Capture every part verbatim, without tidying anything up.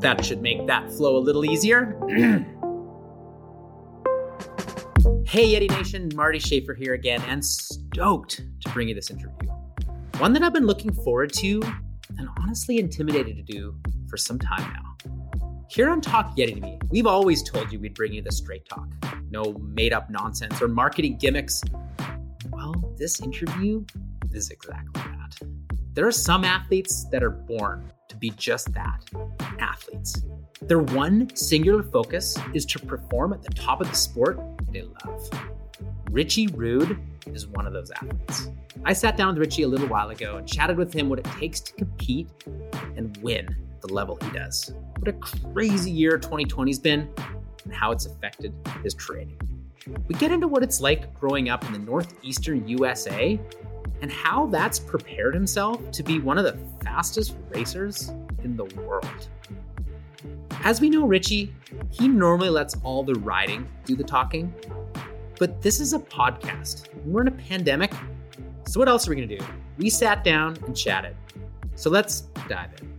That should make that flow a little easier. Hey, Yeti Nation, Marty Schaefer here again, and stoked to bring you this interview. One that I've been looking forward to and honestly intimidated to do for some time now. Here on Talk Yeti to Me, we've always told you we'd bring you the straight talk. No made-up nonsense or marketing gimmicks. Well, this interview is exactly that. There are some athletes that are born to be just that, athletes. Their one singular focus is to perform at the top of the sport they love. Richie Rude is one of those athletes. I sat down with Richie a little while ago and chatted with him what it takes to compete and win at the level he does. What a crazy year twenty twenty's been and how it's affected his training. We get into what it's like growing up in the northeastern U S A and how that's prepared himself to be one of the fastest racers in the world. As we know Richie, he normally lets all the riding do the talking, but this is a podcast. We're in a pandemic, so what else are we gonna do? We sat down and chatted. So let's dive in.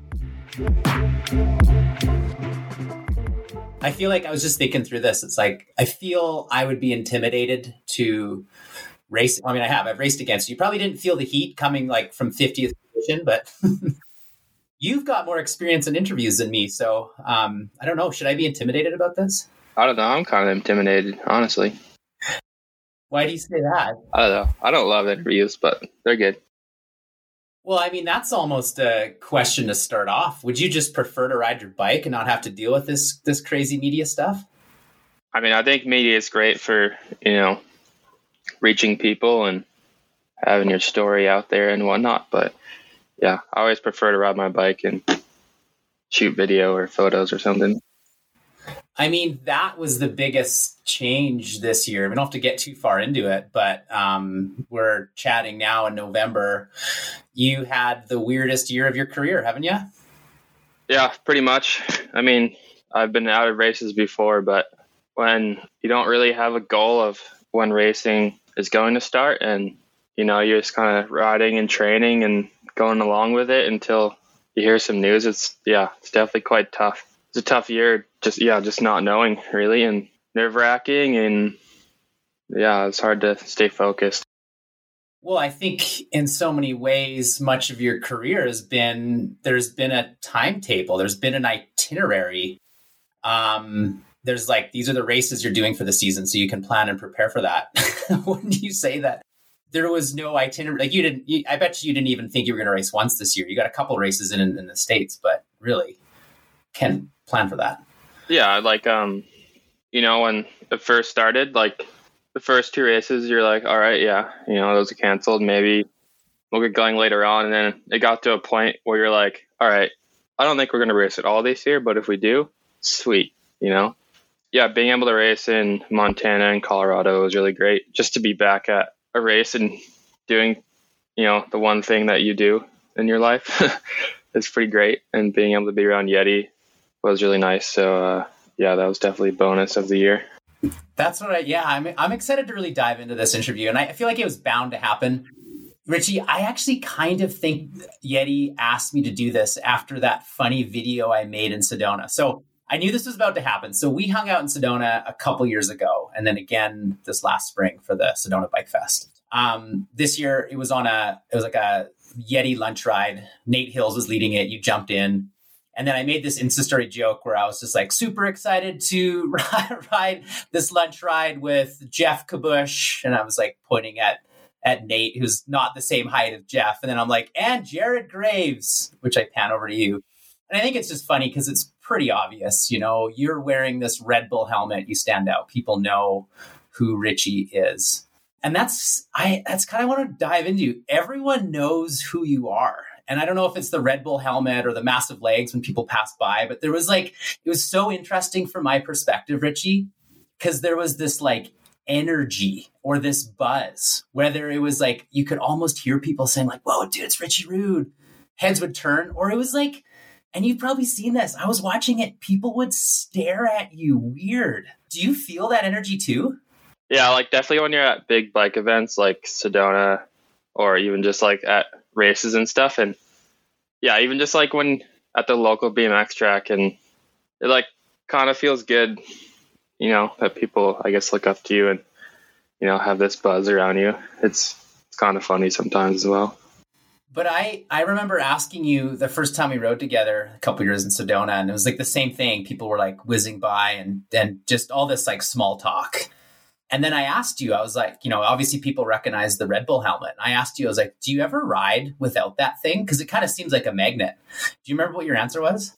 I feel like I was just thinking through this. It's like, I feel I would be intimidated to race. I mean, I have, I've raced against you. You probably didn't feel the heat coming like from fiftieth position, but you've got more experience in interviews than me. So um, I don't know. Should I be intimidated about this? I don't know. I'm kind of intimidated, honestly. Why do you say that? I don't know. I don't love interviews, but they're good. Well, I mean, that's almost a question to start off. Would you just prefer to ride your bike and not have to deal with this this crazy media stuff? I mean, I think media is great for, you know, reaching people and having your story out there and whatnot, but yeah, I always prefer to ride my bike and shoot video or photos or something. I mean, that was the biggest change this year. We don't have to get too far into it, but um, we're chatting now in November. You had the weirdest year of your career, haven't you? Yeah, pretty much. I mean, I've been out of races before, but when you don't really have a goal of when racing is going to start and, you know, you're just kind of riding and training and going along with it until you hear some news. It's, yeah, it's definitely quite tough. It's a tough year. Just, yeah, just not knowing really, and nerve wracking, and yeah, it's hard to stay focused. Well, I think in so many ways, much of your career has been, there's been a timetable, there's been an itinerary. Um, there's like, these are the races you're doing for the season. So you can plan and prepare for that. Wouldn't you say that? There was no itinerary. Like you didn't, you, I bet you didn't even think you were going to race once this year. You got a couple races in, in, in the States, but really can't plan for that. Yeah. Like, um, you know, when it first started, like the first two races, you're like, all right, yeah, you know, those are canceled. Maybe we'll get going later on. And then it got to a point where you're like, all right, I don't think we're going to race at all this year, but if we do, sweet, you know? Yeah. Being able to race in Montana and Colorado was really great just to be back at a race and doing, you know, the one thing that you do in your life is pretty great. And being able to be around Yeti was really nice. So uh, yeah, that was definitely a bonus of the year. That's what I, yeah, I'm, I'm excited to really dive into this interview. And I feel like it was bound to happen. Richie, I actually kind of think Yeti asked me to do this after that funny video I made in Sedona. So I knew this was about to happen. So we hung out in Sedona a couple years ago, and then again this last spring for the Sedona Bike Fest. Um, this year it was on a, it was like a Yeti lunch ride. Nate Hills was leading it. You jumped in. And then I made this Insta story joke where I was just like super excited to ride, ride this lunch ride with Jeff Kabush. And I was like pointing at, at Nate, who's not the same height as Jeff. And then I'm like, and Jared Graves, which I pan over to you. And I think it's just funny because it's pretty obvious, you know, you're wearing this Red Bull helmet, you stand out. People know who Richie is. And that's, I, that's kind of what I want to dive into. Everyone knows who you are. And I don't know if it's the Red Bull helmet or the massive legs when people pass by, but there was like, it was so interesting from my perspective, Richie, because there was this like energy or this buzz, whether it was like, you could almost hear people saying like, whoa, dude, it's Richie Rude. Heads would turn, or it was like, and you've probably seen this. I was watching it. People would stare at you weird. Do you feel that energy too? Yeah, like definitely when you're at big bike events like Sedona or even just like at races and stuff. And yeah, even just like when at the local B M X track, and it like kind of feels good, you know, that people, I guess, look up to you and, you know, have this buzz around you. It's, it's kind of funny sometimes as well. But I, I remember asking you the first time we rode together a couple of years in Sedona, and it was like the same thing. People were like whizzing by and, and just all this like small talk. And then I asked you, I was like, you know, obviously people recognize the Red Bull helmet. And I asked you, I was like, do you ever ride without that thing? Cause it kind of seems like a magnet. Do you remember what your answer was?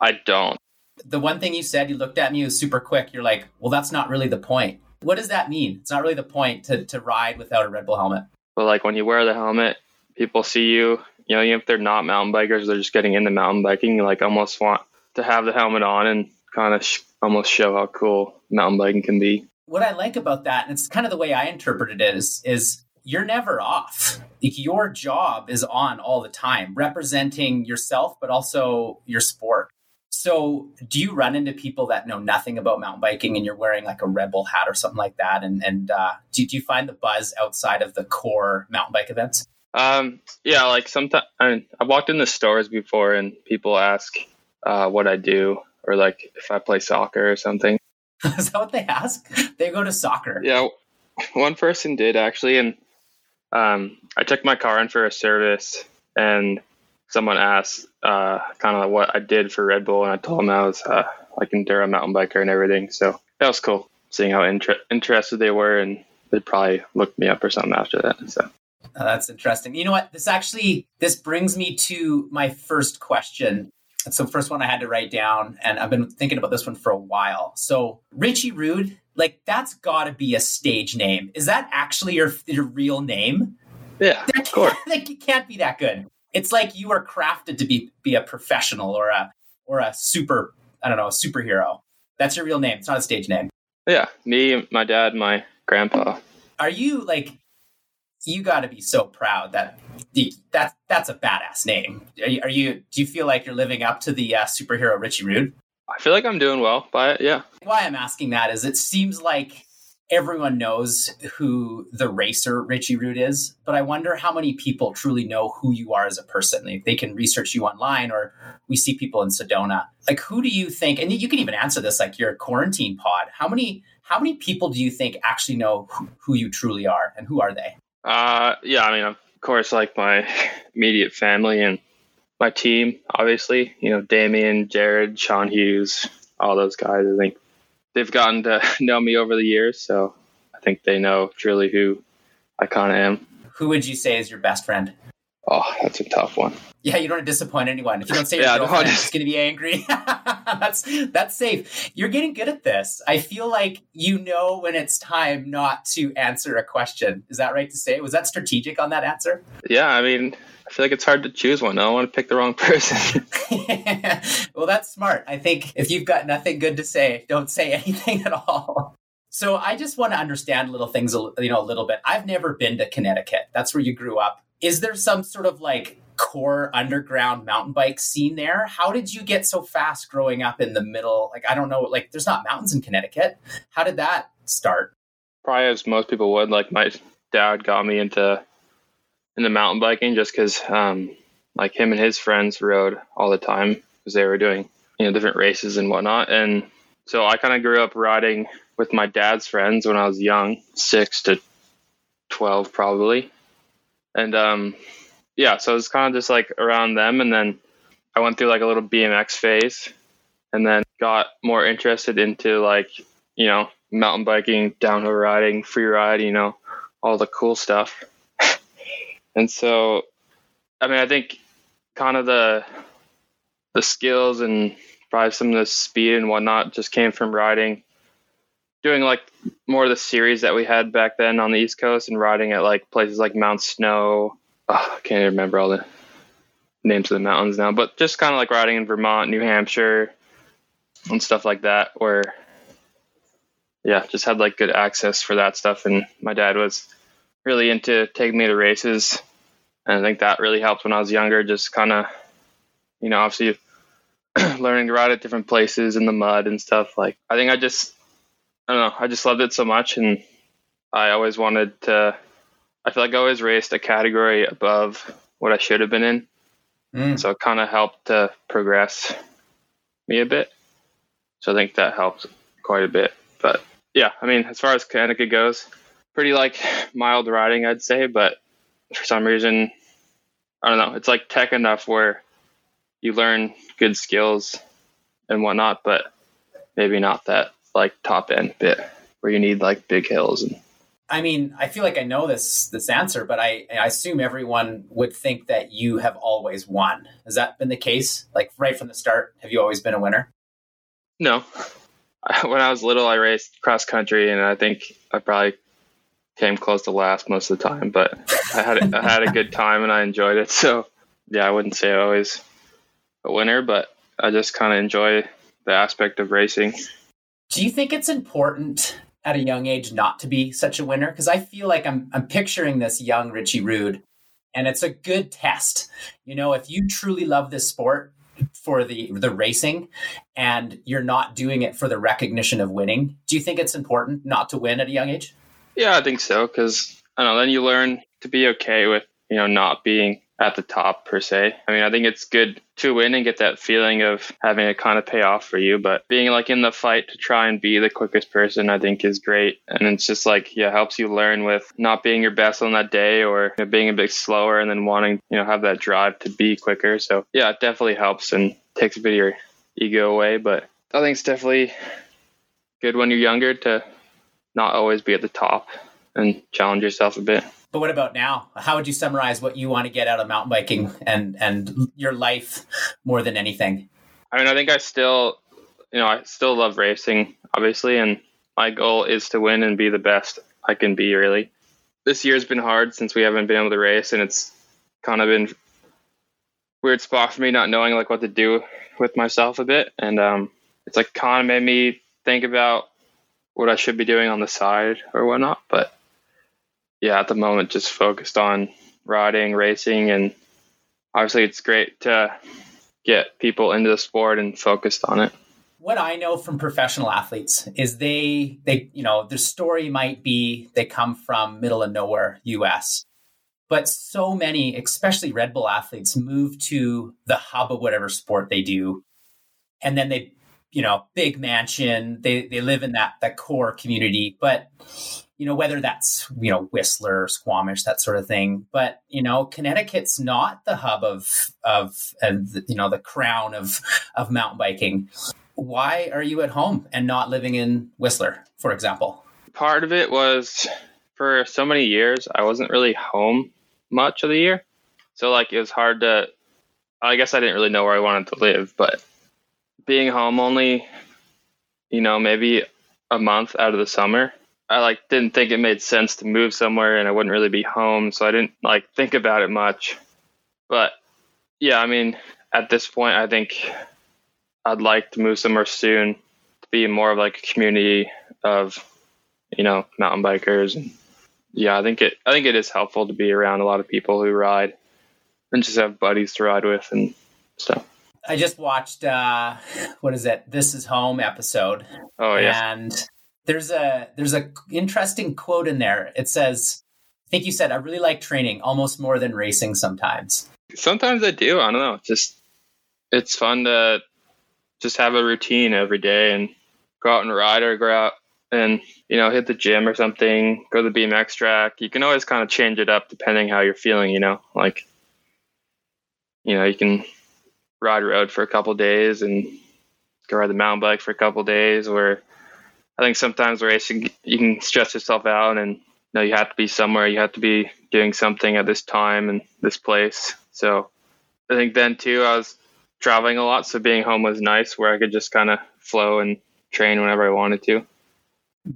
I don't. The one thing you said, you looked at me, it was super quick. You're like, well, that's not really the point. What does that mean? It's not really the point to, to ride without a Red Bull helmet. Well, like when you wear the helmet, people see you, you know, even if they're not mountain bikers, they're just getting into mountain biking. You like almost want to have the helmet on and kind of sh- almost show how cool mountain biking can be. What I like about that, and it's kind of the way I interpreted it, is, is you're never off. Like your job is on all the time, representing yourself, but also your sport. So do you run into people that know nothing about mountain biking and you're wearing like a Red Bull hat or something like that? And, and uh, do, do you find the buzz outside of the core mountain bike events? Um, yeah, like sometimes I mean, I've walked in the stores before and people ask uh, what I do or like if I play soccer or something. Is that what they ask? They go to soccer. Yeah, one person did actually, and um, I took my car in for a service, and someone asked uh, kind of what I did for Red Bull, and I told them I was uh, like enduro mountain biker and everything. So that was cool seeing how inter- interested they were, and they probably looked me up or something after that. So oh, that's interesting. You know what? This actually this brings me to my first question. So first one I had to write down, and I've been thinking about this one for a while. So Richie Rude, like that's gotta be a stage name. Is that actually your your real name? Yeah, that of course. Like it can't be that good. It's like you are crafted to be, be a professional or a, or a super, I don't know, a superhero. That's your real name. It's not a stage name. Yeah. Me, my dad, my grandpa. Are you like, you gotta be so proud that that that's a badass name. Are you, are you do you feel like you're living up to the uh, superhero Richie Rude? I feel like I'm doing well by it. Yeah. Why I'm asking that is it seems like everyone knows who the racer Richie Rude is, but I wonder how many people truly know who you are as a person. Like they can research you online, or we see people in Sedona. Like who do you think? And you can even answer this like your quarantine pod. How many how many people do you think actually know who, who you truly are, and who are they? Uh, yeah, I mean, of course, like my immediate family and my team, obviously, you know, Damien, Jared, Sean Hughes, all those guys, I think they've gotten to know me over the years. So I think they know truly who I kind of am. Who would you say is your best friend? Oh, that's a tough one. Yeah, you don't want to disappoint anyone. If you don't say yeah, your girlfriend, she's going to be angry. that's that's safe. You're getting good at this. I feel like you know when it's time not to answer a question. Is that right to say? Was that strategic on that answer? Yeah, I mean, I feel like it's hard to choose one. I don't want to pick the wrong person. Well, that's smart. I think if you've got nothing good to say, don't say anything at all. So I just want to understand little things, you know, a little bit. I've never been to Connecticut. That's where you grew up. Is there some sort of like core underground mountain bike scene there? How did you get so fast growing up in the middle? Like, I don't know, like there's not mountains in Connecticut. How did that start? Probably as most people would, like my dad got me into, into mountain biking just cause, um, like him and his friends rode all the time cause they were doing, you know, different races and whatnot. And so I kind of grew up riding with my dad's friends when I was young, six to twelve, probably. And, um, yeah, so it was kind of just like around them. And then I went through like a little B M X phase and then got more interested into like, you know, mountain biking, downhill riding, free ride, you know, all the cool stuff. And so, I mean, I think kind of the, the skills and probably some of the speed and whatnot just came from riding, doing like more of the series that we had back then on the East Coast and riding at like places like Mount Snow. Oh, I can't remember all the names of the mountains now, but just kind of like riding in Vermont, New Hampshire and stuff like that, where yeah, just had like good access for that stuff. And my dad was really into taking me to races. And I think that really helped when I was younger, just kind of, you know, obviously learning to ride at different places in the mud and stuff. Like, I think I just, I don't know. I just loved it so much. And I always wanted to, I feel like I always raced a category above what I should have been in. Mm. So it kind of helped to progress me a bit. So I think that helped quite a bit. But yeah, I mean, as far as Connecticut goes, pretty like mild riding, I'd say. But for some reason, I don't know, it's like tech enough where you learn good skills and whatnot, but maybe not that like top end bit where you need like big hills. And I mean, I feel like I know this this answer, but I, I assume everyone would think that you have always won. Has that been the case? Like right from the start, have you always been a winner? No. When I was little, I raced cross country, and I think I probably came close to last most of the time. But I had I had a good time, and I enjoyed it. So yeah, I wouldn't say I always a winner, but I just kind of enjoy the aspect of racing. Do you think it's important at a young age not to be such a winner? Because I feel like I'm I'm picturing this young Richie Rude, and it's a good test. You know, if you truly love this sport for the the racing and you're not doing it for the recognition of winning, do you think it's important not to win at a young age? Yeah, I think so, because I don't know, then you learn to be okay with, you know, not being at the top per se. I mean, I think it's good to win and get that feeling of having it kind of pay off for you, but being like in the fight to try and be the quickest person, I think is great. And it's just like, yeah, helps you learn with not being your best on that day, or you know, being a bit slower and then wanting, you know, have that drive to be quicker. So yeah, it definitely helps and takes a bit of your ego away, but I think it's definitely good when you're younger to not always be at the top and challenge yourself a bit. But what about now? How would you summarize what you want to get out of mountain biking and, and your life more than anything? I mean, I think I still, you know, I still love racing, obviously. And my goal is to win and be the best I can be, really. This year has been hard since we haven't been able to race. And it's kind of been a weird spot for me, not knowing like what to do with myself a bit. And um, it's like kind of made me think about what I should be doing on the side or whatnot. But yeah, at the moment, just focused on riding, racing, and obviously it's great to get people into the sport and focused on it. What I know from professional athletes is they, they, you know, their story might be they come from middle of nowhere, U S, but so many, especially Red Bull athletes, move to the hub of whatever sport they do, and then they, you know, big mansion, they they live in that that core community, but you know, whether that's, you know, Whistler, Squamish, that sort of thing. But, you know, Connecticut's not the hub of, of, of the, you know, the crown of, of mountain biking. Why are you at home and not living in Whistler, for example? Part of it was for so many years, I wasn't really home much of the year. So like, it was hard to, I guess I didn't really know where I wanted to live, but being home only, you know, maybe a month out of the summer, I like didn't think it made sense to move somewhere and I wouldn't really be home. So I didn't like think about it much, but yeah, I mean, at this point, I think I'd like to move somewhere soon to be more of like a community of, you know, mountain bikers. And yeah, I think it, I think it is helpful to be around a lot of people who ride and just have buddies to ride with and stuff. I just watched, uh, what is it? This Is Home episode. Oh yeah. And There's a there's a interesting quote in there. It says, I think you said, I really like training almost more than racing sometimes. Sometimes I do. I don't know. Just it's fun to just have a routine every day and go out and ride or go out and, you know, hit the gym or something, go to the B M X track. You can always kind of change it up depending how you're feeling, you know, like, you know, you can ride road for a couple of days and go ride the mountain bike for a couple of days, or I think sometimes racing, you can stress yourself out and you know you have to be somewhere, you have to be doing something at this time and this place. So I think then too, I was traveling a lot. So being home was nice where I could just kind of flow and train whenever I wanted to.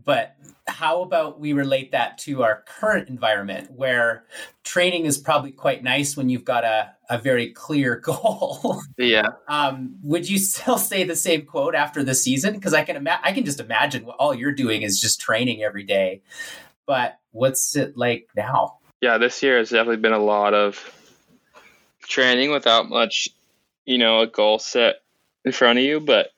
But how about we relate that to our current environment where training is probably quite nice when you've got a, a very clear goal. Yeah. Um, would you still say the same quote after the season? Because I can ima- I can just imagine what all you're doing is just training every day. But what's it like now? Yeah, this year has definitely been a lot of training without much, you know, a goal set in front of you. But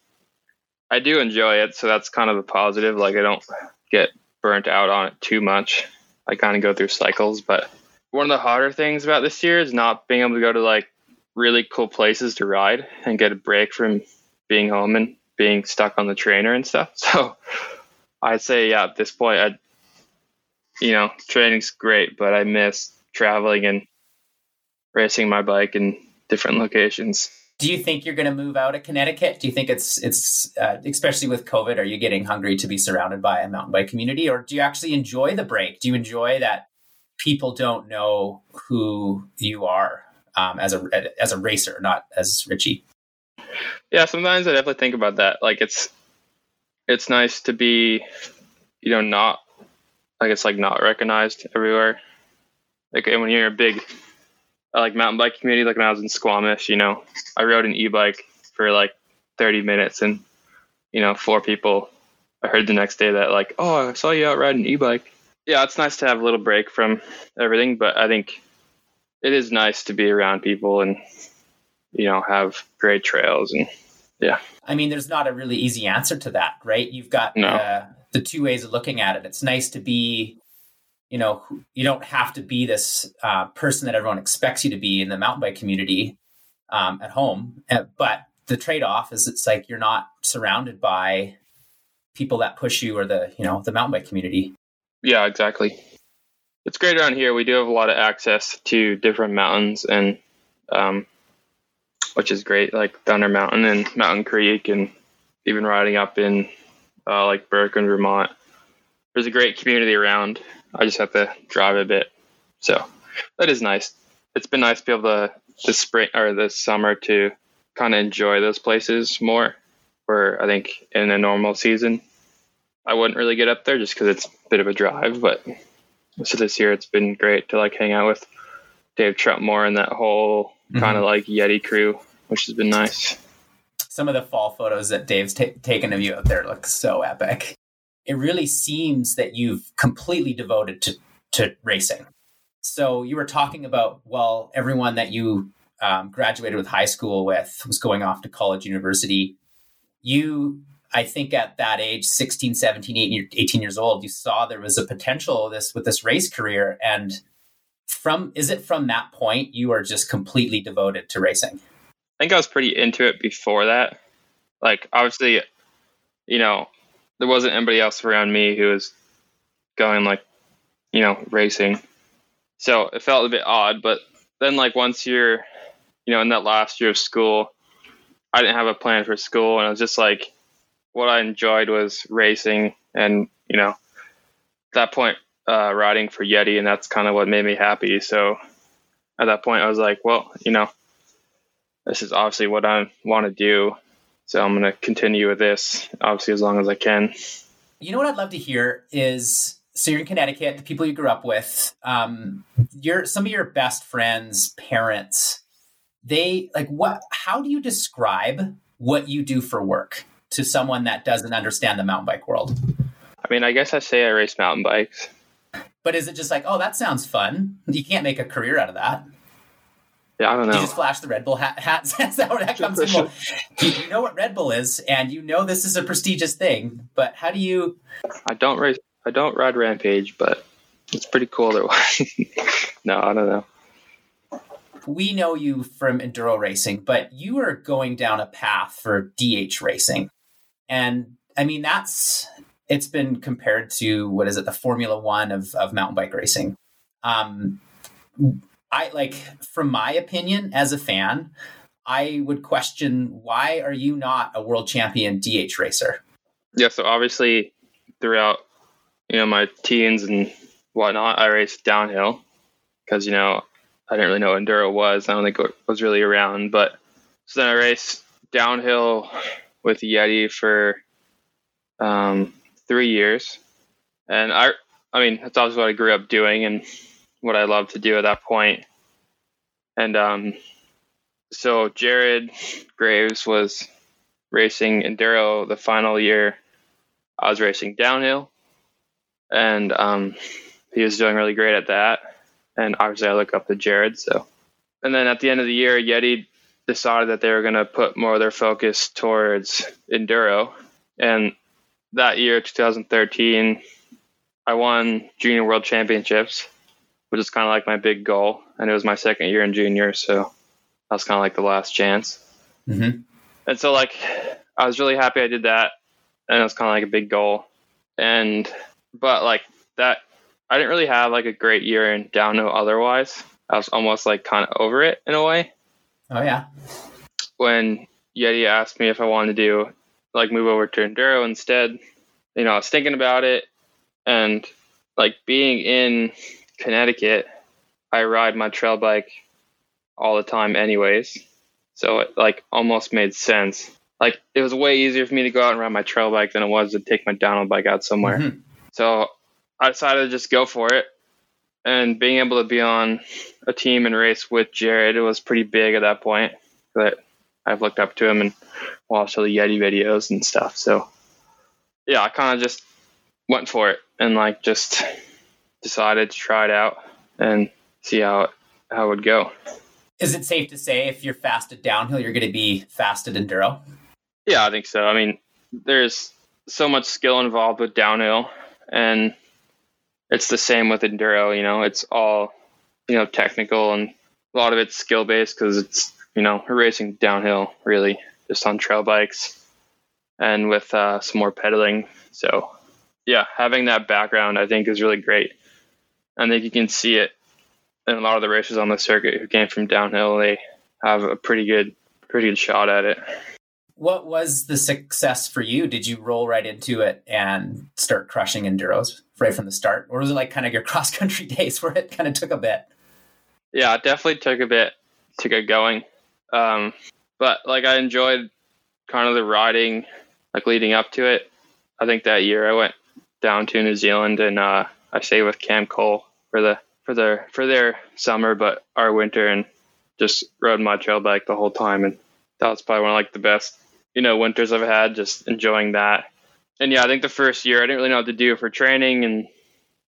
I do enjoy it. So that's kind of a positive. Like I don't get burnt out on it too much. I kind of go through cycles, but one of the harder things about this year is not being able to go to like really cool places to ride and get a break from being home and being stuck on the trainer and stuff. So I'd say, yeah, at this point, I'd, you know, training's great, but I miss traveling and racing my bike in different locations. Do you think you're going to move out of Connecticut? Do you think it's, it's uh, especially with COVID, are you getting hungry to be surrounded by a mountain bike community? Or do you actually enjoy the break? Do you enjoy that people don't know who you are um, as a as a racer, not as Richie? Yeah, sometimes I definitely think about that. Like, it's it's nice to be, you know, not, like, it's, like, not recognized everywhere. Like, and when you're a big... I like mountain bike community, like when I was in Squamish, you know, I rode an e-bike for like thirty minutes and, you know, four people, I heard the next day that like, oh, I saw you out riding an e-bike. Yeah, it's nice to have a little break from everything, but I think it is nice to be around people and, you know, have great trails and yeah. I mean, there's not a really easy answer to that, right? You've got no. uh, the two ways of looking at it. It's nice to be, you know, you don't have to be this uh, person that everyone expects you to be in the mountain bike community um, at home. Uh, but the trade-off is it's like you're not surrounded by people that push you or the, you know, the mountain bike community. Yeah, exactly. It's great around here. We do have a lot of access to different mountains and um, which is great, like Thunder Mountain and Mountain Creek and even riding up in uh, like Berwick, Vermont. There's a great community around. I just have to drive a bit. So that is nice. It's been nice to be able to this spring or this summer to kind of enjoy those places more, where I think in a normal season, I wouldn't really get up there just because it's a bit of a drive. But so this year it's been great to like hang out with Dave Trump more and that whole mm-hmm. kind of like Yeti crew, which has been nice. Some of the fall photos that Dave's t- taken of you out there look so epic. It really seems that you've completely devoted to, to racing. So you were talking about, well, everyone that you um, graduated with high school with was going off to college, university. You, I think at that age, sixteen, seventeen, eighteen years old, you saw there was a potential this with this race career. And from, is it from that point, you are just completely devoted to racing? I think I was pretty into it before that. Like, obviously, you know, there wasn't anybody else around me who was going like, you know, racing. So it felt a bit odd, but then like once you're, you know, in that last year of school, I didn't have a plan for school. And I was just like, what I enjoyed was racing. And, you know, at that point, uh, riding for Yeti, and that's kind of what made me happy. So at that point I was like, well, you know, this is obviously what I want to do. So I'm going to continue with this, obviously, as long as I can. You know what I'd love to hear is, so you're in Connecticut, the people you grew up with, um, your some of your best friends, parents, they like what? How do you describe what you do for work to someone that doesn't understand the mountain bike world? I mean, I guess I say I race mountain bikes. But is it just like, oh, that sounds fun? You can't make a career out of that. I don't know. You just flash the Red Bull hat. Hats. That's how that comes in. Well, you know what Red Bull is, and you know this is a prestigious thing. But how do you? I don't race. I don't ride Rampage, but it's pretty cool. That no, I don't know. We know you from enduro racing, but you are going down a path for D H racing, and I mean that's it's been compared to what is it, the Formula One of of mountain bike racing. Um. I like, from my opinion, as a fan, I would question, why are you not a world champion D H racer? Yeah, so obviously throughout, you know, my teens and whatnot, I raced downhill because, you know, I didn't really know what enduro was. I don't think it was really around. But so then I raced downhill with Yeti for um, three years. And I, I mean, that's obviously what I grew up doing and what I love to do at that point. And um, so Jared Graves was racing enduro the final year. I was racing downhill, and um, he was doing really great at that. And obviously I look up to Jared. So, and then at the end of the year, Yeti decided that they were going to put more of their focus towards enduro. And that year, two thousand thirteen, I won junior world championships, which is kind of like my big goal. And it was my second year in junior. So that was kind of like the last chance. Mm-hmm. And so like, I was really happy I did that. And it was kind of like a big goal. And, but like that, I didn't really have like a great year in downhill otherwise. I was almost like kind of over it in a way. Oh yeah. When Yeti asked me if I wanted to do like move over to enduro instead, you know, I was thinking about it, and like being in Connecticut, I ride my trail bike all the time anyways. So it like almost made sense. Like it was way easier for me to go out and ride my trail bike than it was to take my downhill bike out somewhere. Mm-hmm. So I decided to just go for it. And being able to be on a team and race with Jared, it was pretty big at that point. But I've looked up to him and watched all the Yeti videos and stuff. So yeah, I kind of just went for it and like just decided to try it out and see how it, how it would go. Is it safe to say if you're fast at downhill, you're going to be fast at enduro? Yeah, I think so. I mean, there's so much skill involved with downhill, and it's the same with enduro, you know, it's all, you know, technical, and a lot of it's skill based because it's, you know, racing downhill really just on trail bikes and with uh, some more pedaling. So yeah, having that background I think is really great. I think you can see it in a lot of the racers on the circuit who came from downhill. They have a pretty good, pretty good shot at it. What was the success for you? Did you roll right into it and start crushing enduros right from the start? Or was it like kind of your cross-country days where it kind of took a bit? Yeah, it definitely took a bit to get going. Um, but like I enjoyed kind of the riding, like leading up to it. I think that year I went down to New Zealand and uh, I stayed with Cam Cole for the for their for their summer, but our winter, and just rode my trail bike the whole time. And that was probably one of like the best, you know, winters I've had, just enjoying that. And yeah, I think the first year I didn't really know what to do for training and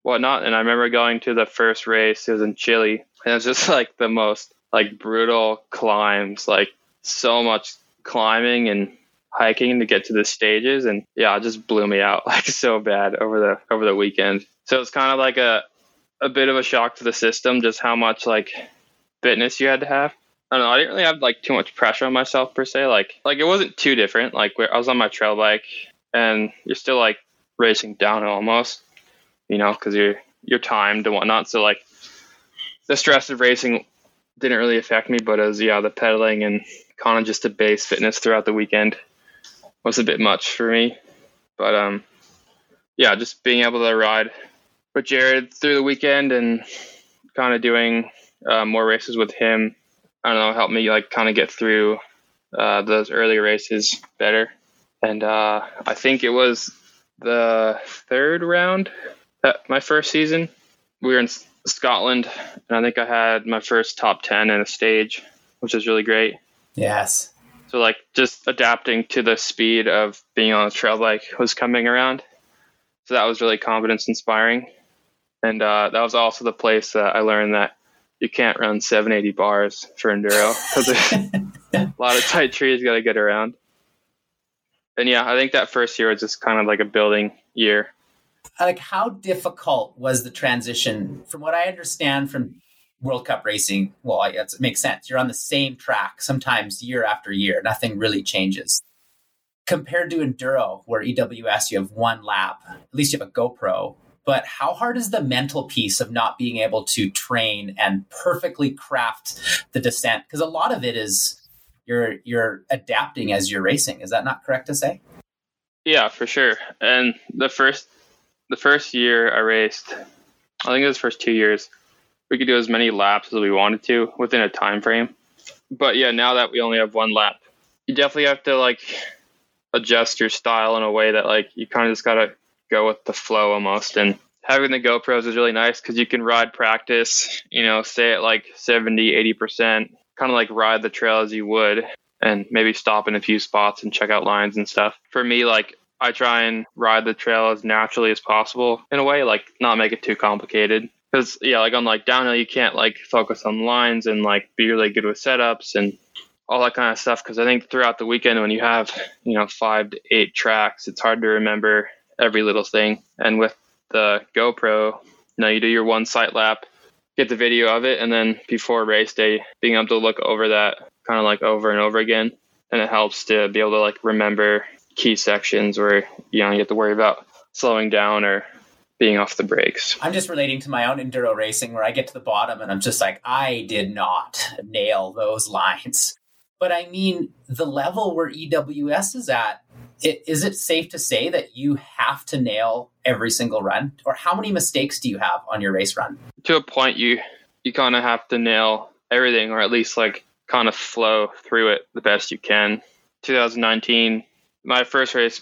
whatnot. And I remember going to the first race, it was in Chile, and it was just like the most like brutal climbs, like so much climbing and hiking to get to the stages. And yeah, it just blew me out like so bad over the, over the weekend. So it's kind of like a, a bit of a shock to the system, just how much like fitness you had to have. I don't know, I didn't really have like too much pressure on myself per se. Like, like it wasn't too different. Like I was on my trail bike, and you're still like racing downhill almost, you know, because you're you're timed and whatnot. So like the stress of racing didn't really affect me, but as yeah, the pedaling and kind of just the base fitness throughout the weekend was a bit much for me. But um, yeah, just being able to ride with Jared through the weekend and kind of doing uh, more races with him, I don't know, helped me like kind of get through uh, those early races better. And uh, I think it was the third round that my first season, we were in S- Scotland, and I think I had my first top ten in a stage, which is really great. Yes. So like just adapting to the speed of being on a trail bike was coming around. So that was really confidence inspiring. And uh, that was also the place that I learned that you can't run seven eighty bars for enduro because there's a lot of tight trees you got to get around. And yeah, I think that first year was just kind of like a building year. Like, how difficult was the transition? From what I understand from World Cup racing, well, it makes sense. You're on the same track sometimes year after year. Nothing really changes. Compared to enduro, where E W S, you have one lap, at least you have a GoPro. But how hard is the mental piece of not being able to train and perfectly craft the descent? Because a lot of it is you're you're adapting as you're racing. Is that not correct to say? Yeah, for sure. And the first the first year I raced, I think it was the first two years, we could do as many laps as we wanted to within a time frame. But yeah, now that we only have one lap, you definitely have to like adjust your style in a way that like you kind of just gotta go with the flow almost. And having the GoPros is really nice because you can ride practice, you know, stay at like seventy, eighty percent, kind of like ride the trail as you would, and maybe stop in a few spots and check out lines and stuff. For me, like I try and ride the trail as naturally as possible in a way, like not make it too complicated. Because yeah, like on like downhill, you can't like focus on lines and like be really good with setups and all that kind of stuff. Because I think throughout the weekend when you have, you know, five to eight tracks, it's hard to remember every little thing. And with the GoPro, you know, you do your one sight lap, get the video of it, and then before race day, being able to look over that kind of like over and over again. And it helps to be able to like remember key sections where you don't get to worry about slowing down or being off the brakes. I'm just relating to my own enduro racing where I get to the bottom and I'm just like, I did not nail those lines. But I mean, the level where E W S is at, it, is it safe to say that you have to nail every single run? Or how many mistakes do you have on your race run? To a point, you you kind of have to nail everything, or at least like kind of flow through it the best you can. twenty nineteen, my first race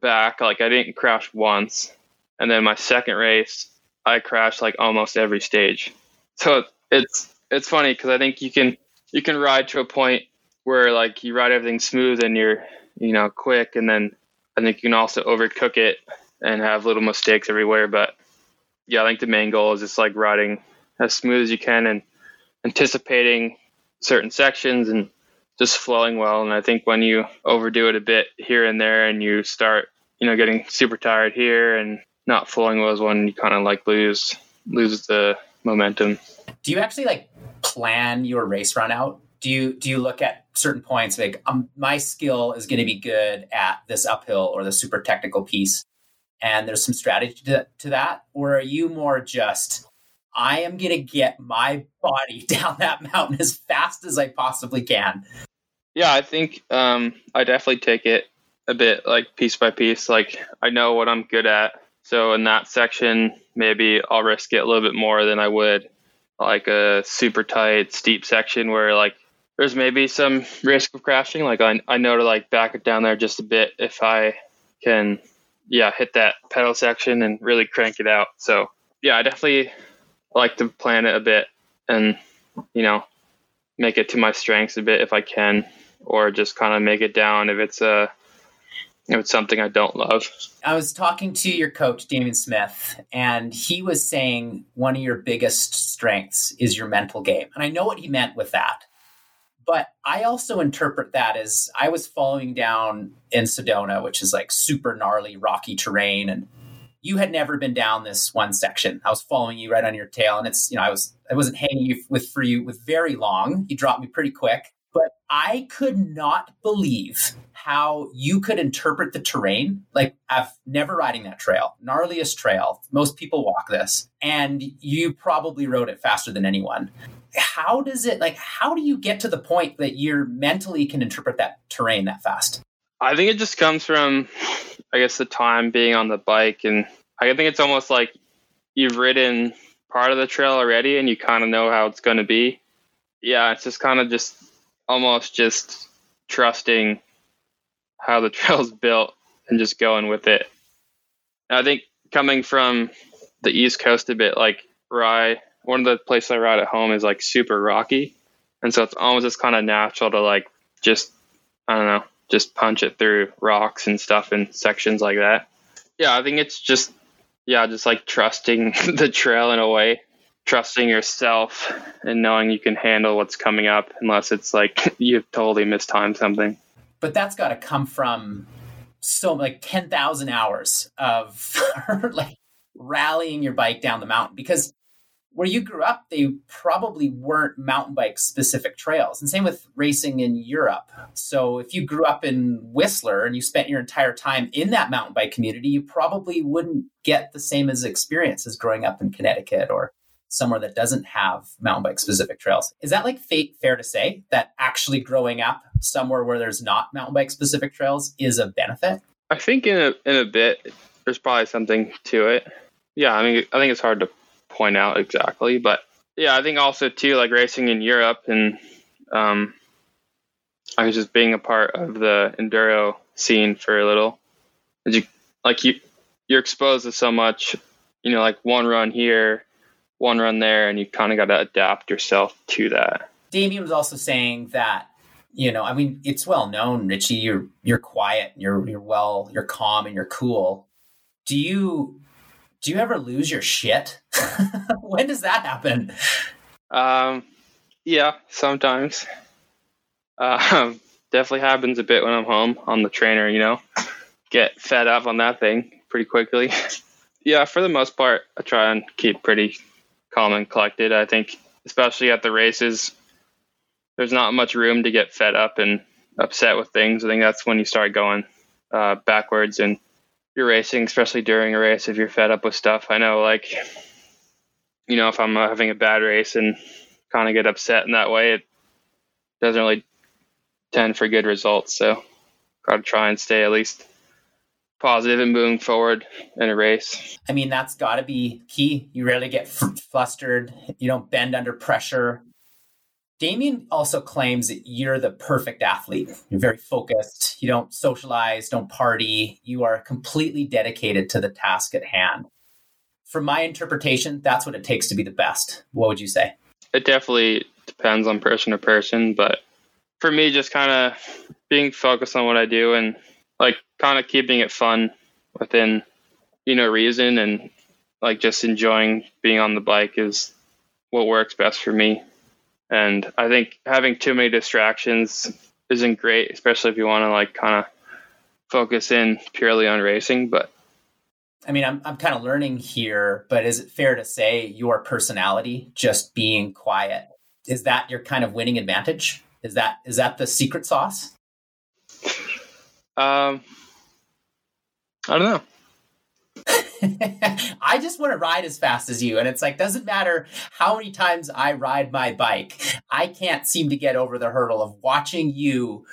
back, like I didn't crash once. And then my second race, I crashed like almost every stage. So it's it's funny because I think you can you can ride to a point where like you ride everything smooth and you're, you know, quick. And then I think you can also overcook it and have little mistakes everywhere. But yeah, I think the main goal is just like riding as smooth as you can and anticipating certain sections and just flowing well. And I think when you overdo it a bit here and there and you start, you know, getting super tired here and not flowing well is when you kind of like lose, lose the momentum. Do you actually like plan your race run out? Do you, do you look at certain points like um, my skill is going to be good at this uphill or the super technical piece, and there's some strategy to, to that? Or are you more just, I am going to get my body down that mountain as fast as I possibly can? Yeah, I think um, I definitely take it a bit like piece by piece. Like I know what I'm good at. So in that section, maybe I'll risk it a little bit more than I would like a super tight, steep section where like there's maybe some risk of crashing. Like I, I know to like back it down there just a bit if I can, yeah, hit that pedal section and really crank it out. So yeah, I definitely like to plan it a bit and, you know, make it to my strengths a bit if I can, or just kind of make it down if it's a, uh, if it's something I don't love. I was talking to your coach, Damien Smith, and he was saying one of your biggest strengths is your mental game. And I know what he meant with that, but I also interpret that as I was following down in Sedona, which is like super gnarly, rocky terrain, and you had never been down this one section. I was following you right on your tail, and it's, you know, I was, I wasn't hanging you with for you with very long. You dropped me pretty quick, but I could not believe how you could interpret the terrain. Like I've never riding that trail, gnarliest trail. Most people walk this, and you probably rode it faster than anyone. How does it like, how do you get to the point that you're mentally can interpret that terrain that fast? I think it just comes from, I guess, the time being on the bike. And I think it's almost like you've ridden part of the trail already and you kind of know how it's going to be. Yeah, it's just kind of just almost just trusting how the trail's built and just going with it. And I think coming from the East Coast a bit, like where I, one of the places I ride at home is like super rocky. And so it's almost just kind of natural to like just, I don't know, just punch it through rocks and stuff and sections like that. Yeah, I think it's just, yeah, just like trusting the trail in a way, trusting yourself and knowing you can handle what's coming up unless it's like you've totally mistimed something. But that's got to come from so like ten thousand hours of like rallying your bike down the mountain, because where you grew up, they probably weren't mountain bike specific trails. And same with racing in Europe. So if you grew up in Whistler and you spent your entire time in that mountain bike community, you probably wouldn't get the same as experience as growing up in Connecticut or somewhere that doesn't have mountain bike specific trails. Is that like fate fair to say that actually growing up somewhere where there's not mountain bike specific trails is a benefit? I think in a, in a bit, there's probably something to it. Yeah. I mean, I think it's hard to point out exactly, but yeah, I think also too, like racing in Europe and um I was just being a part of the enduro scene for a little, and you like you you're exposed to so much, you know, like one run here, one run there, and you kind of got to adapt yourself to that. Damien was also saying that, you know, I mean, it's well known, Richie, you're you're quiet, you're you're well, you're calm and you're cool. Do you Do you ever lose your shit? When does that happen? Um, yeah, sometimes. Uh, definitely happens a bit when I'm home on the trainer, you know, get fed up on that thing pretty quickly. Yeah, for the most part, I try and keep pretty calm and collected. I think, especially at the races, there's not much room to get fed up and upset with things. I think that's when you start going uh, backwards in your racing, especially during a race, if you're fed up with stuff. I know, like, you know, if I'm uh, having a bad race and kind of get upset in that way, it doesn't really tend for good results. So got to try and stay at least positive and moving forward in a race. I mean, that's got to be key. You rarely get flustered. You don't bend under pressure. Damien also claims that you're the perfect athlete. You're very focused. You don't socialize, don't party. You are completely dedicated to the task at hand. From my interpretation, that's what it takes to be the best. What would you say? It definitely depends on person to person, but for me, just kind of being focused on what I do and like kind of keeping it fun within, you know, reason, and like just enjoying being on the bike is what works best for me. And I think having too many distractions isn't great, especially if you want to like kind of focus in purely on racing. But I mean, I'm I'm kind of learning here, but is it fair to say your personality, just being quiet, is that your kind of winning advantage? Is that is that the secret sauce? Um, I don't know. I just want to ride as fast as you. And it's like, doesn't matter how many times I ride my bike, I can't seem to get over the hurdle of watching you.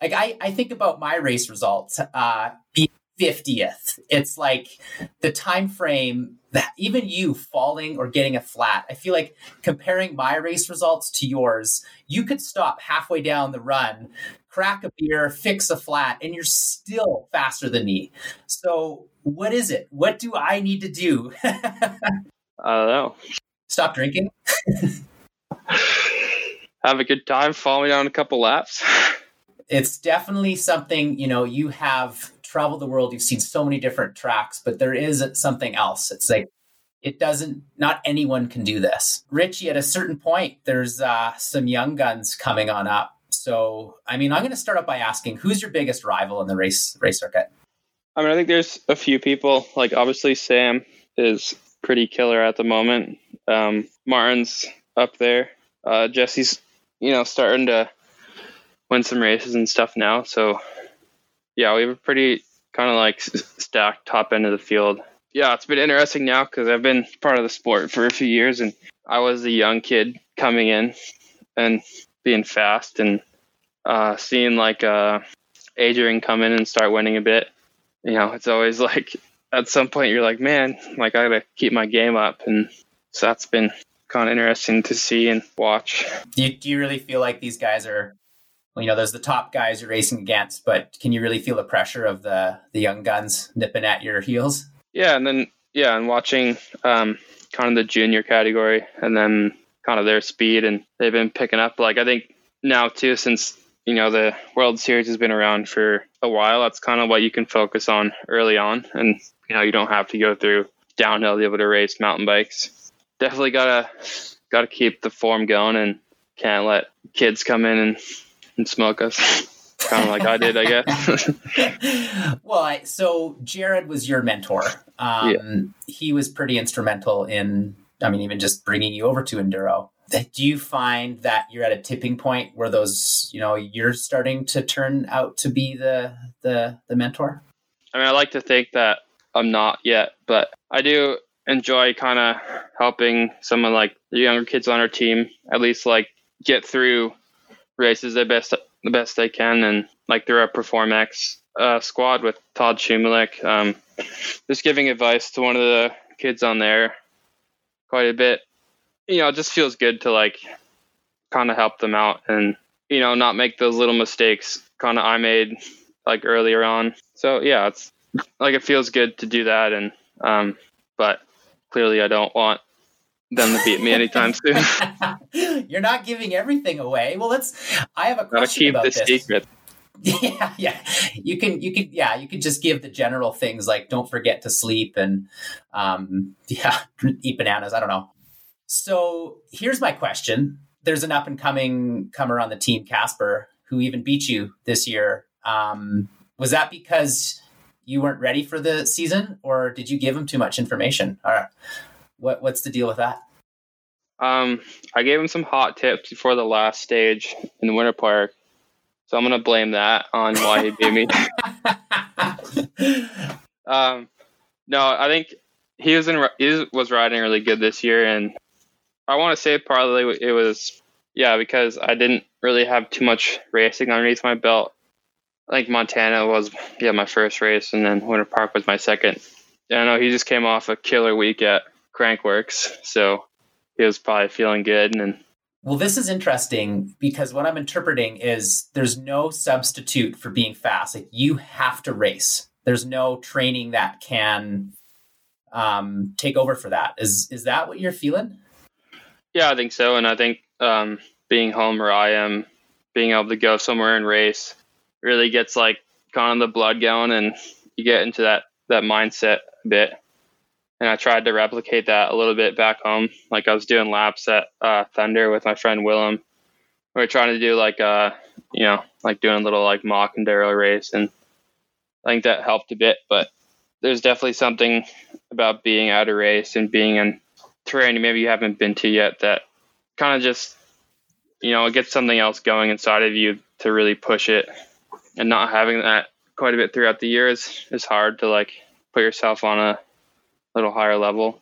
Like, I, I think about my race results, uh, being fiftieth. It's like the time frame that even you falling or getting a flat, I feel like comparing my race results to yours, you could stop halfway down the run, crack a beer, fix a flat, and you're still faster than me. So what is it? What do I need to do? I don't know. Stop drinking. Have a good time. Follow me down a couple laps. It's definitely something, you know, you have traveled the world. You've seen so many different tracks, but there is something else. It's like, it doesn't, not anyone can do this. Richie, at a certain point, there's uh, some young guns coming on up. So, I mean, I'm going to start up by asking, who's your biggest rival in the race race circuit? I mean, I think there's a few people. Like, obviously, Sam is pretty killer at the moment. Um, Martin's up there. Uh, Jesse's, you know, starting to win some races and stuff now. So, yeah, we have a pretty kind of, like, stacked top end of the field. Yeah, it's been interesting now because I've been part of the sport for a few years, and I was the young kid coming in and being fast, and uh, seeing, like, uh, Adrian come in and start winning a bit. You know, it's always like at some point you're like, man, like I gotta keep my game up. And so that's been kind of interesting to see and watch. Do you, do you really feel like these guys are, well, you know, there's the top guys you're racing against, but can you really feel the pressure of the, the young guns nipping at your heels? Yeah. And then, yeah. And watching um, kind of the junior category and then kind of their speed, and they've been picking up. Like, I think now too, since, you know, the World Series has been around for a while. That's kind of what you can focus on early on. And, you know, you don't have to go through downhill to be able to race mountain bikes. Definitely got to got to keep the form going and can't let kids come in and, and smoke us. Kind of like I did, I guess. Well, I, so Jared was your mentor. Um, yeah. He was pretty instrumental in, I mean, even just bringing you over to Enduro. Do you find that you're at a tipping point where those, you know, you're starting to turn out to be the, the, the mentor? I mean, I like to think that I'm not yet, but I do enjoy kind of helping someone like the younger kids on our team, at least like get through races the best, the best they can. And like through our PerformX uh, squad with Todd Schumelick, um, just giving advice to one of the kids on there quite a bit. You know, it just feels good to like kind of help them out and, you know, not make those little mistakes kind of I made like earlier on. So yeah, it's like, it feels good to do that. And, um, but clearly I don't want them to beat me anytime soon. You're not giving everything away. Well, let's, I have a question keep about this. Secret. Yeah. Yeah. You can, you can, yeah, you can just give the general things like don't forget to sleep and, um, yeah, eat bananas. I don't know. So here's my question. There's an up and coming comer on the team, Casper, who even beat you this year. Um, was that because you weren't ready for the season, or did you give him too much information? Or what, what's the deal with that? Um, I gave him some hot tips before the last stage in the Winter Park, so I'm gonna blame that on why he beat me. um, no, I think he was in he was riding really good this year, and I want to say probably it was yeah because I didn't really have too much racing underneath my belt. I think Montana was yeah my first race, and then Winter Park was my second. I know he just came off a killer week at Crankworks, so he was probably feeling good. And then, well, this is interesting because what I'm interpreting is there's no substitute for being fast. Like, you have to race. There's no training that can um, take over for that. Is is that what you're feeling? Yeah, I think so. And I think um, being home where I am, being able to go somewhere and race really gets like kind of the blood going, and you get into that that mindset a bit. And I tried to replicate that a little bit back home. Like, I was doing laps at uh, Thunder with my friend Willem. We were trying to do like, uh, you know, like doing a little like mock and Darryl race. And I think that helped a bit, but there's definitely something about being at a race and being in terrain maybe you haven't been to yet that kind of just, you know, it gets something else going inside of you to really push it. And not having that quite a bit throughout the year is, is hard to like put yourself on a little higher level.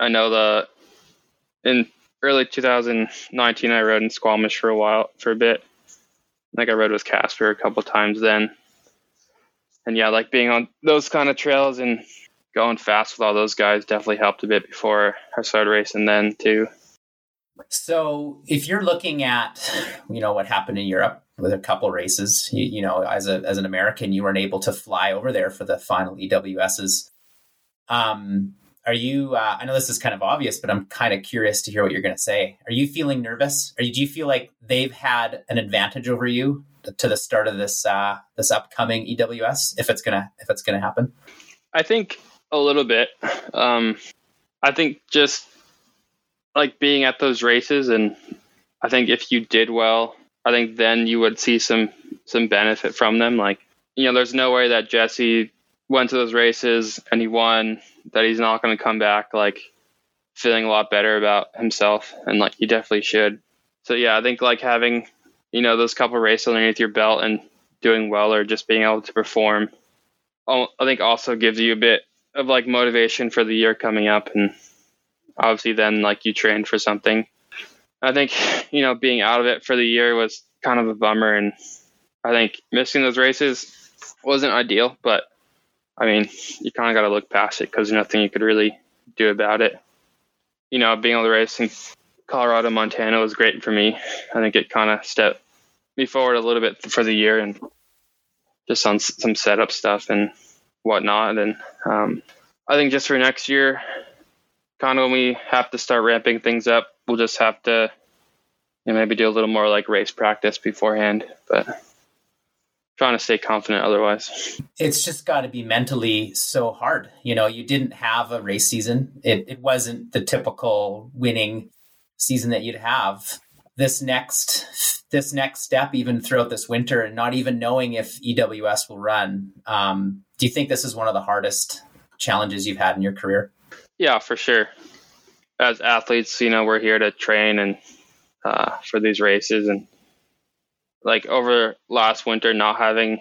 I know the in early two thousand nineteen I rode in Squamish for a while for a bit. Like, I rode with Casper a couple times then. And yeah, like being on those kind of trails and going fast with all those guys definitely helped a bit before I started racing then too. So if you're looking at, you know, what happened in Europe with a couple races, you, you know, as a as an American, you weren't able to fly over there for the final E W S's. Um, are you, uh, I know this is kind of obvious, but I'm kind of curious to hear what you're going to say. Are you feeling nervous? Or do you feel like they've had an advantage over you to the start of this, uh, this upcoming E W S, if it's going to, if it's going to happen? I think a little bit. Um, I think just like being at those races, and I think if you did well, I think then you would see some, some benefit from them. Like, you know, there's no way that Jesse went to those races and he won that he's not going to come back like feeling a lot better about himself, and like he definitely should. So yeah, I think like having, you know, those couple races underneath your belt and doing well or just being able to perform, I think also gives you a bit of like motivation for the year coming up, and obviously then like you train for something. I think, you know, being out of it for the year was kind of a bummer, and I think missing those races wasn't ideal, but I mean, you kind of got to look past it because there's nothing you could really do about it. You know, being able to race in Colorado, Montana was great for me. I think it kind of stepped me forward a little bit for the year, and just on some setup stuff and whatnot. And um, I think just for next year, kind of when we have to start ramping things up, we'll just have to, you know, maybe do a little more like race practice beforehand, but trying to stay confident otherwise. It's just got to be mentally so hard. You know, you didn't have a race season. It, it wasn't the typical winning season that you'd have. This next this next step, even throughout this winter, and not even knowing if E W S will run. Um, do you think this is one of the hardest challenges you've had in your career? Yeah, for sure. As athletes, you know, we're here to train and uh, for these races, and like over last winter, not having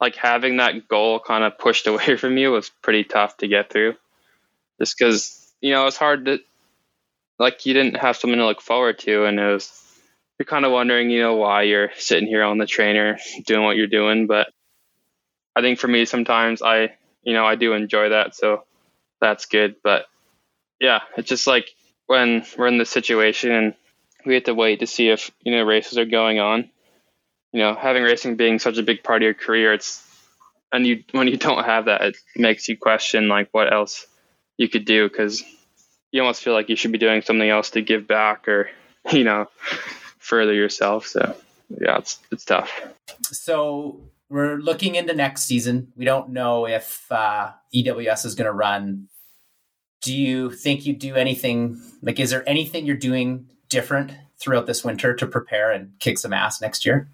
like having that goal kind of pushed away from you was pretty tough to get through, just because, you know, it's hard to like, you didn't have something to look forward to, and it was, you're kind of wondering, you know, why you're sitting here on the trainer doing what you're doing. But I think for me, sometimes I, you know, I do enjoy that, so that's good. But yeah, it's just like when we're in this situation and we have to wait to see if, you know, races are going on. You know, having racing being such a big part of your career, it's, and you, when you don't have that, it makes you question like what else you could do, because you almost feel like you should be doing something else to give back or, you know, further yourself. So yeah, it's it's tough. So we're looking into next season. We don't know if uh, E W S is going to run. Do you think you do anything? Like, is there anything you're doing different throughout this winter to prepare and kick some ass next year?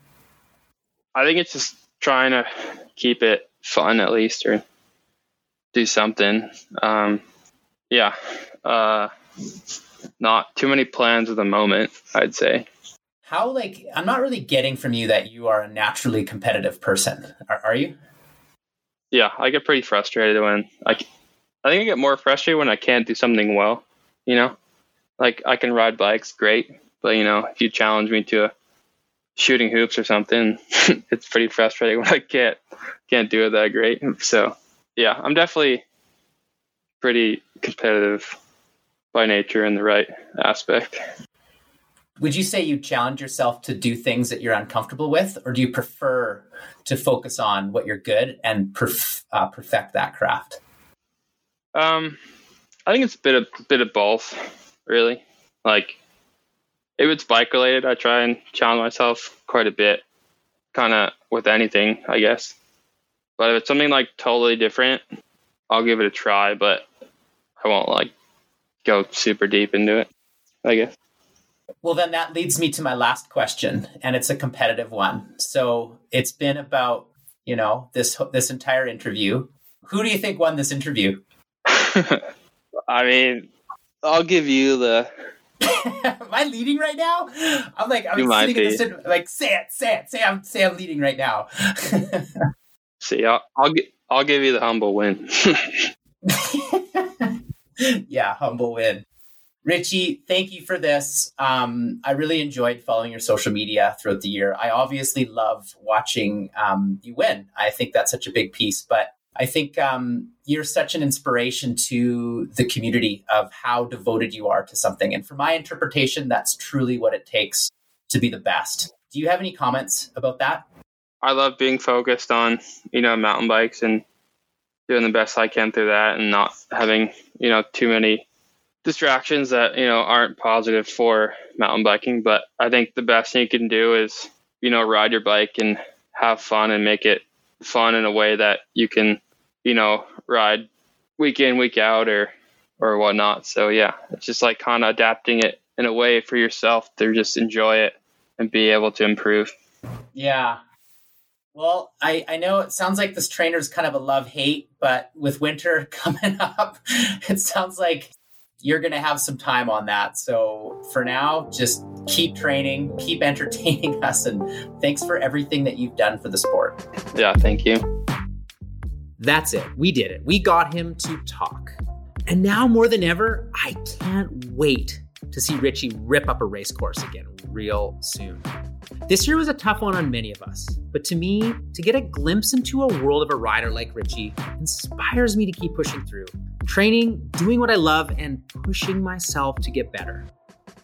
I think it's just trying to keep it fun at least, or do something. Um, yeah. Uh, not too many plans at the moment, I'd say. How, like, I'm not really getting from you that you are a naturally competitive person. Are, are you? Yeah, I get pretty frustrated when I, I think I get more frustrated when I can't do something well, you know, like I can ride bikes. Great. But you know, if you challenge me to a shooting hoops or something, it's pretty frustrating when I can't, can't do it that great. So yeah, I'm definitely pretty competitive by nature in the right aspect. Would you say you challenge yourself to do things that you're uncomfortable with, or do you prefer to focus on what you're good and perf- uh, perfect that craft? Um, I think it's a bit of, bit of both, really. Like, if it's bike related, I try and challenge myself quite a bit, kind of with anything, I guess. But if it's something like totally different, I'll give it a try, but I won't like go super deep into it, I guess. Well, then that leads me to my last question, and it's a competitive one. So it's been about, you know, this this entire interview. Who do you think won this interview? I mean, I'll give you the... Am I leading right now? I'm like, I'm sitting in this in, like, say it, say it, say I'm, say I'm leading right now. See, I'll, I'll, I'll give you the humble win. Yeah, humble win. Richie, thank you for this. Um, I really enjoyed following your social media throughout the year. I obviously love watching um, you win. I think that's such a big piece, but I think um, you're such an inspiration to the community of how devoted you are to something. And for my interpretation, that's truly what it takes to be the best. Do you have any comments about that? I love being focused on, you know, mountain bikes and doing the best I can through that, and not having, you know, too many distractions that, you know, aren't positive for mountain biking. But I think the best thing you can do is, you know, ride your bike and have fun, and make it fun in a way that you can, you know, ride week in, week out, or or whatnot. So yeah, it's just like kind of adapting it in a way for yourself to just enjoy it and be able to improve. Yeah. Well, I, I know it sounds like this trainer's kind of a love-hate, but with winter coming up, it sounds like you're going to have some time on that. So for now, just keep training, keep entertaining us. And thanks for everything that you've done for the sport. Yeah, thank you. That's it. We did it. We got him to talk. And now more than ever, I can't wait to see Richie rip up a race course again real soon. This year was a tough one on many of us, but to me, to get a glimpse into a world of a rider like Richie inspires me to keep pushing through, training, doing what I love, and pushing myself to get better.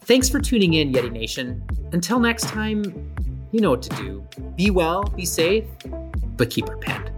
Thanks for tuning in, Yeti Nation. Until next time, you know what to do. Be well, be safe, but keep her pet.